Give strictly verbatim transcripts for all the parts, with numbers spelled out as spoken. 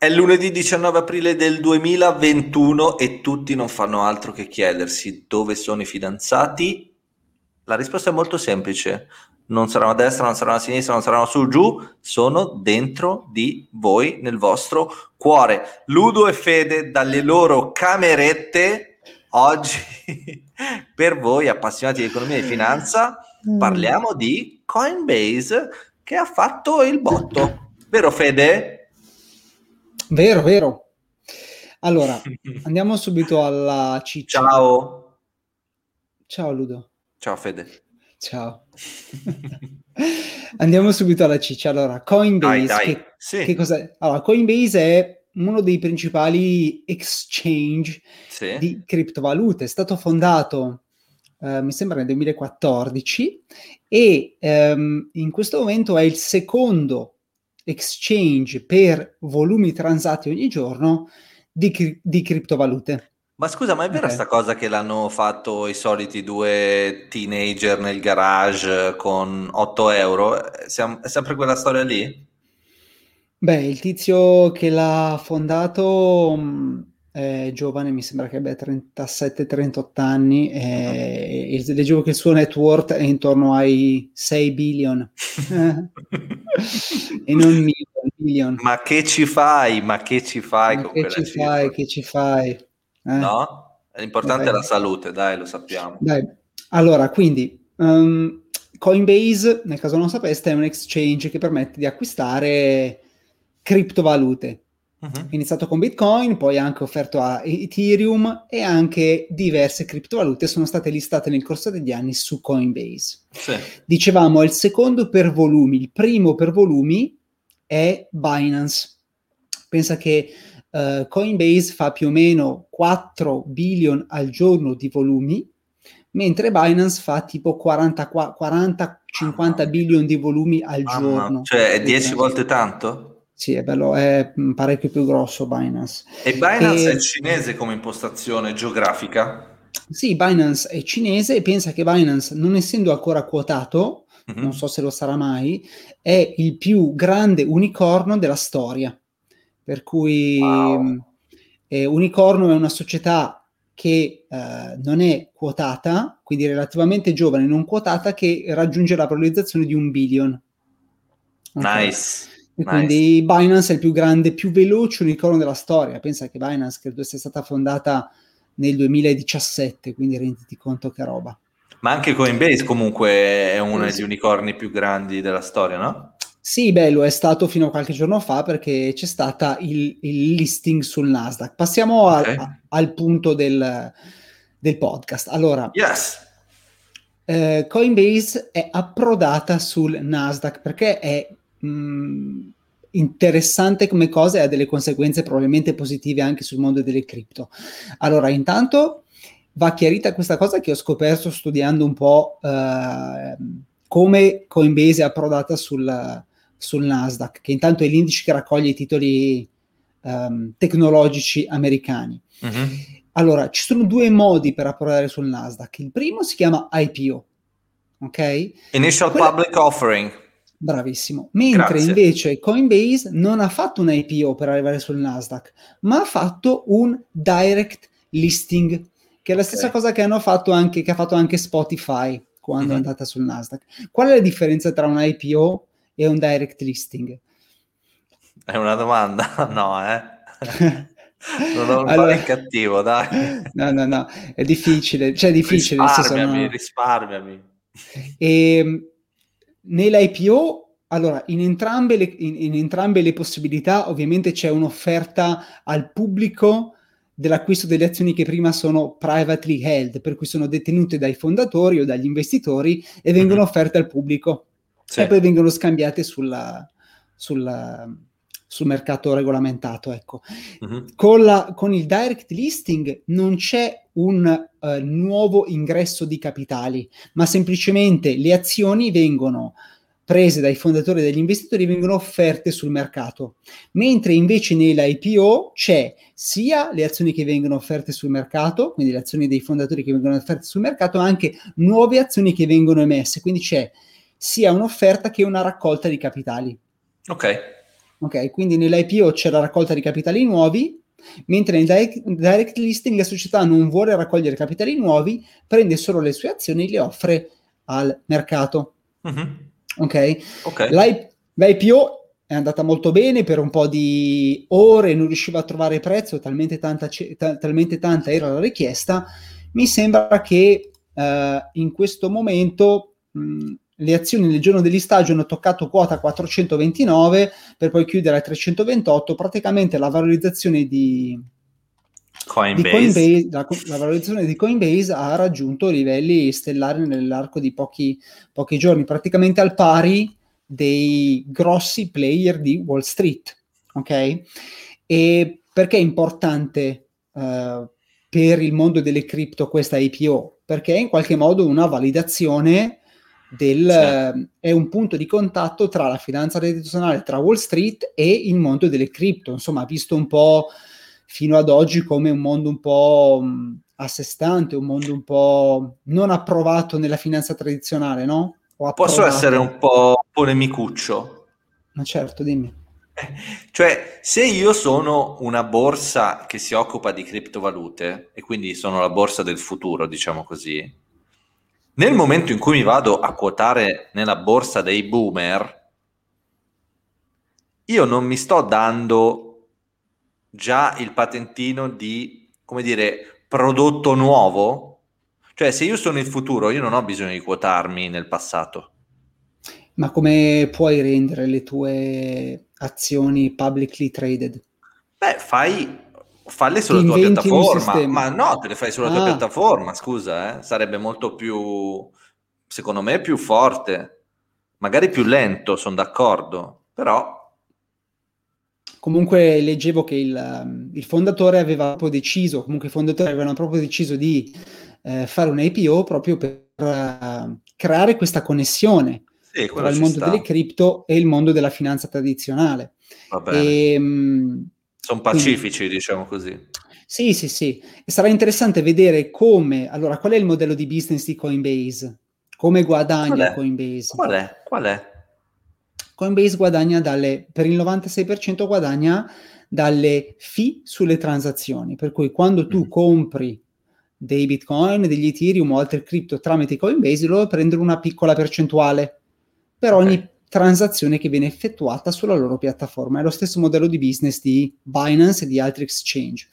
È lunedì diciannove aprile del duemilaventuno e tutti non fanno altro che chiedersi dove sono i fidanzati. La risposta è molto semplice: non saranno a destra, non saranno a sinistra, non saranno su giù, sono dentro di voi, nel vostro cuore. Ludo e Fede dalle loro camerette oggi per voi appassionati di economia e finanza parliamo di Coinbase, che ha fatto il botto, vero Fede? Vero, vero. Allora, andiamo subito alla ciccia. Ciao. Ciao Ludo. Ciao Fede. Ciao. Andiamo subito alla ciccia. Allora, Coinbase. Dai, dai. Che, sì. Che cos'è? Allora, Coinbase è uno dei principali exchange sì. di criptovalute. È stato fondato, eh, mi sembra, nel duemilaquattordici e ehm, in questo momento è il secondo exchange per volumi transati ogni giorno di, cri- di criptovalute. Ma scusa, ma è vera okay. sta cosa che l'hanno fatto i soliti due teenager nel garage con otto euro? Siamo, è sempre quella storia lì? Beh, il tizio che l'ha fondato è giovane, mi sembra che abbia trentasette trentotto anni, e, e leggevo che il suo net worth è intorno ai sei billion. E non mille, milion. Ma che ci fai? Ma che ci fai ma con che quella ci fai, che ci fai? Eh? No? L'importante dai. è la salute, dai, lo sappiamo. Dai. Allora, quindi, um, Coinbase, nel caso non sapeste, è un exchange che permette di acquistare criptovalute. Uh-huh. Iniziato con Bitcoin, poi anche offerto a Ethereum, e anche diverse criptovalute sono state listate nel corso degli anni su Coinbase. Sì. Dicevamo, è il secondo per volumi. Il primo per volumi è Binance. Pensa che uh, Coinbase fa più o meno quattro billion al giorno di volumi, mentre Binance fa tipo quaranta cinquanta billion di volumi al ah, giorno. Cioè è dieci volte tanto? Sì, è bello, è parecchio più grosso Binance. E Binance e... è cinese come impostazione geografica? Sì, Binance è cinese, e pensa che Binance, non essendo ancora quotato, mm-hmm. non so se lo sarà mai, è il più grande unicorno della storia. Per cui wow. eh, unicorno è una società che eh, non è quotata, quindi relativamente giovane, non quotata, che raggiunge la valorizzazione di un billion. Okay. Nice. E nice. Quindi Binance è il più grande, più veloce unicorno della storia. Pensa che Binance credo sia stata fondata nel duemiladiciassette, quindi renditi conto che roba. Ma anche Coinbase comunque è uno sì. degli unicorni più grandi della storia, no? Sì, beh, lo è stato fino a qualche giorno fa, perché c'è stata il, il listing sul Nasdaq. Passiamo al, okay. al punto del, del podcast. Allora, yes. eh, Coinbase è approdata sul Nasdaq perché è Mm, interessante come cosa e ha delle conseguenze probabilmente positive anche sul mondo delle cripto. Allora, intanto va chiarita questa cosa che ho scoperto studiando un po' eh, come Coinbase è approdata sul, sul Nasdaq, che intanto è l'indice che raccoglie i titoli ehm, tecnologici americani. Uh-huh. Allora, ci sono due modi per approdare sul Nasdaq. Il primo si chiama I P O, ok? Initial Quella... Public Offering. Bravissimo. Mentre Grazie. invece Coinbase non ha fatto un I P O per arrivare sul Nasdaq, ma ha fatto un direct listing, che è la okay. stessa cosa che hanno fatto anche che ha fatto anche Spotify quando mm-hmm. è andata sul Nasdaq. Qual è la differenza tra un I P O e un direct listing? È una domanda, no, eh? Non ho un allora... fare cattivo, dai. No, no, no, è difficile, cioè è difficile. Risparmiami, no... risparmiami. E... Nell'I P O, allora, in entrambe, le, in, in entrambe le possibilità ovviamente c'è un'offerta al pubblico dell'acquisto delle azioni che prima sono privately held, per cui sono detenute dai fondatori o dagli investitori e vengono offerte al pubblico sì. e poi vengono scambiate sulla, sulla, sul mercato regolamentato. Ecco. Uh-huh. Con, la, con il direct listing non c'è un uh, nuovo ingresso di capitali, ma semplicemente le azioni vengono prese dai fondatori e dagli investitori e vengono offerte sul mercato, mentre invece nell'I P O c'è sia le azioni che vengono offerte sul mercato, quindi le azioni dei fondatori che vengono offerte sul mercato, ma anche nuove azioni che vengono emesse, quindi c'è sia un'offerta che una raccolta di capitali. Ok. Ok, quindi nell'I P O c'è la raccolta di capitali nuovi, mentre nel direct, direct listing la società non vuole raccogliere capitali nuovi, prende solo le sue azioni e le offre al mercato. Mm-hmm. Ok? Okay. L'I- L'I P O è andata molto bene per un po' di ore, non riusciva a trovare prezzo, talmente tanta, tal- talmente tanta era la richiesta. Mi sembra che eh, in questo momento... Mh, le azioni nel giorno del listaggio hanno toccato quota quattrocentoventinove per poi chiudere a trecentoventotto, praticamente la valorizzazione di Coinbase, di Coinbase la, la valorizzazione di Coinbase ha raggiunto livelli stellari nell'arco di pochi, pochi giorni, praticamente al pari dei grossi player di Wall Street, ok? E perché è importante uh, per il mondo delle cripto questa I P O? Perché è in qualche modo una validazione del, sì. eh, è un punto di contatto tra la finanza tradizionale, tra Wall Street e il mondo delle cripto, insomma, visto un po' fino ad oggi come un mondo un po' a sé stante, un mondo un po' non approvato nella finanza tradizionale, no? O posso essere un po' polemicuccio? Ma certo, dimmi. Cioè, se io sono una borsa che si occupa di criptovalute e quindi sono la borsa del futuro, diciamo così, nel momento in cui mi vado a quotare nella borsa dei boomer, io non mi sto dando già il patentino di, come dire, prodotto nuovo? Cioè, se io sono il futuro, io non ho bisogno di quotarmi nel passato. Ma come puoi rendere le tue azioni publicly traded? Beh, fai... falle sulla tua piattaforma, ma no, te le fai sulla ah. tua piattaforma, scusa, eh? Sarebbe molto più, secondo me, più forte, magari più lento, sono d'accordo, però... Comunque leggevo che il, il fondatore aveva proprio deciso, comunque i fondatori avevano proprio deciso di eh, fare un I P O proprio per uh, creare questa connessione sì, tra il mondo sta. delle cripto e il mondo della finanza tradizionale. Va bene. E, mh, sono pacifici, quindi, diciamo così. Sì, sì, sì. E sarà interessante vedere come... Allora, qual è il modello di business di Coinbase? Come guadagna Coinbase? Qual è? Qual è? Coinbase guadagna dalle... Per il novantasei per cento guadagna dalle fee sulle transazioni. Per cui quando tu mm. compri dei Bitcoin, degli Ethereum o altre cripto tramite Coinbase, loro prendono una piccola percentuale per okay. ogni... transazione che viene effettuata sulla loro piattaforma. È lo stesso modello di business di Binance e di altri exchange.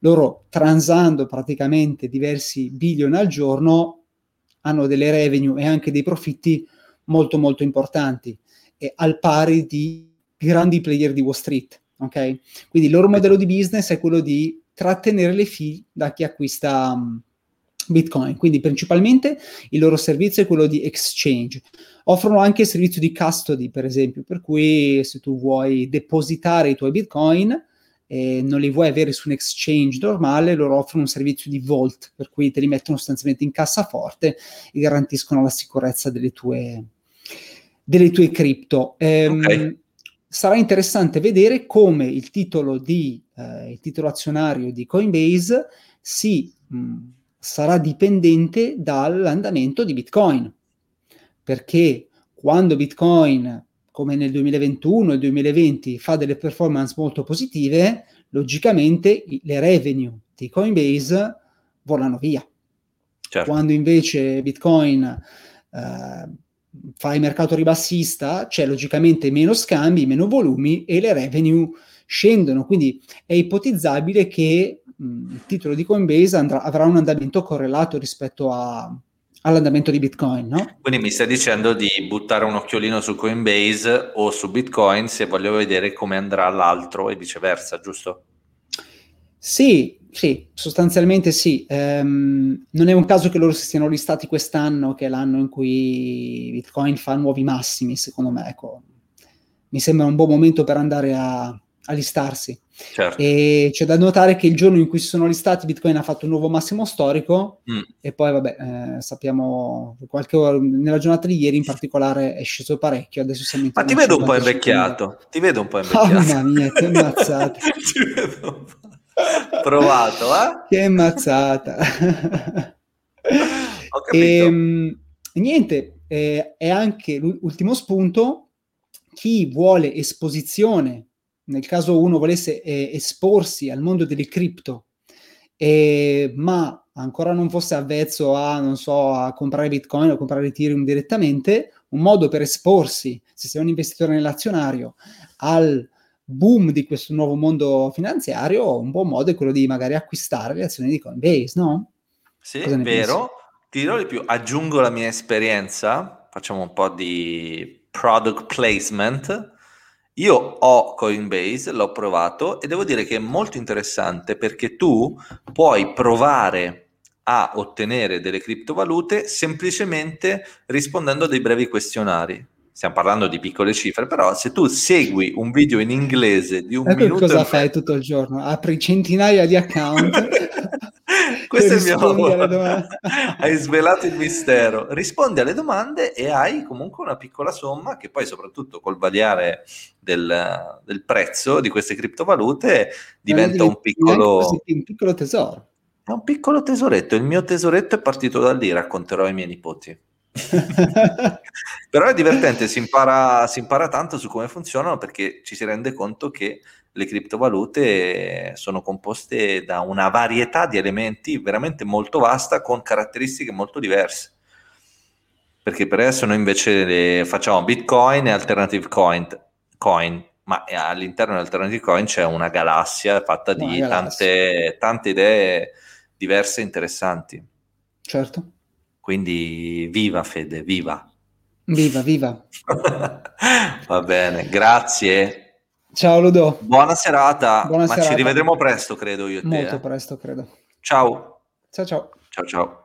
Loro, transando praticamente diversi billion al giorno, hanno delle revenue e anche dei profitti molto molto importanti, e al pari di grandi player di Wall Street, ok? Quindi il loro modello di business è quello di trattenere le fee da chi acquista um, Bitcoin, quindi principalmente il loro servizio è quello di exchange. Offrono anche il servizio di custody, per esempio, per cui se tu vuoi depositare i tuoi Bitcoin e non li vuoi avere su un exchange normale, loro offrono un servizio di vault, per cui te li mettono sostanzialmente in cassaforte e garantiscono la sicurezza delle tue, delle tue cripto. Ehm, okay. Sarà interessante vedere come il titolo di eh, il titolo azionario di Coinbase si... Mh, sarà dipendente dall'andamento di Bitcoin, perché quando Bitcoin, come nel duemilaventuno e duemilaventi, fa delle performance molto positive, logicamente le revenue di Coinbase volano via. Certo. Quando invece Bitcoin eh, fa il mercato ribassista, c'è logicamente meno scambi, meno volumi e le revenue scendono, quindi è ipotizzabile che il titolo di Coinbase andrà, avrà un andamento correlato rispetto a, all'andamento di Bitcoin, no? Quindi mi stai dicendo di buttare un occhiolino su Coinbase o su Bitcoin se voglio vedere come andrà l'altro e viceversa, giusto? Sì, sì, sostanzialmente sì. Ehm, non è un caso che loro si siano listati quest'anno, che è l'anno in cui Bitcoin fa nuovi massimi, secondo me. Ecco, mi sembra un buon momento per andare a... a listarsi. Certo. E c'è da notare che il giorno in cui si sono listati Bitcoin ha fatto un nuovo massimo storico mm. e poi vabbè eh, sappiamo qualche ora, nella giornata di ieri in particolare è sceso parecchio, adesso siamo ma ti vedo un po' invecchiato ti vedo un po' invecchiato oh, mamma mia, ti ho ammazzato. Ti vedo provato eh? Che ammazzata. Ho capito. E, niente eh, è anche l'ultimo spunto chi vuole esposizione, nel caso uno volesse eh, esporsi al mondo delle cripto, eh, ma ancora non fosse avvezzo a, non so, a comprare Bitcoin o comprare Ethereum direttamente, un modo per esporsi, se sei un investitore nell'azionario, al boom di questo nuovo mondo finanziario, un buon modo è quello di magari acquistare le azioni di Coinbase, no? Sì, è vero. Ti dirò di più, aggiungo la mia esperienza, facciamo un po' di product placement. Io ho Coinbase, l'ho provato e devo dire che è molto interessante perché tu puoi provare a ottenere delle criptovalute semplicemente rispondendo a dei brevi questionari. Stiamo parlando di piccole cifre, però se tu segui un video in inglese di un ecco minuto... Cosa fai tutto il giorno? Apri centinaia di account... Questo è il mio lavoro. Hai svelato il mistero. Rispondi alle domande e hai comunque una piccola somma che poi soprattutto col variare del, del prezzo di queste criptovalute diventa un piccolo, un piccolo tesoro. È un piccolo tesoretto. Il mio tesoretto è partito da lì, racconterò ai miei nipoti. Però è divertente, si impara, si impara tanto su come funzionano perché ci si rende conto che le criptovalute sono composte da una varietà di elementi veramente molto vasta con caratteristiche molto diverse, perché per adesso noi invece le facciamo Bitcoin e alternative coin, coin, ma all'interno dell'alternative coin c'è una galassia fatta di no, galassia. Tante, tante idee diverse e interessanti. Certo. Quindi viva Fede, viva! Viva, viva! Va bene, grazie! Ciao Ludo. Buona serata. Buona Ma serata. Ci rivedremo presto, credo io e te. Molto presto, credo. Ciao. Ciao ciao. Ciao ciao.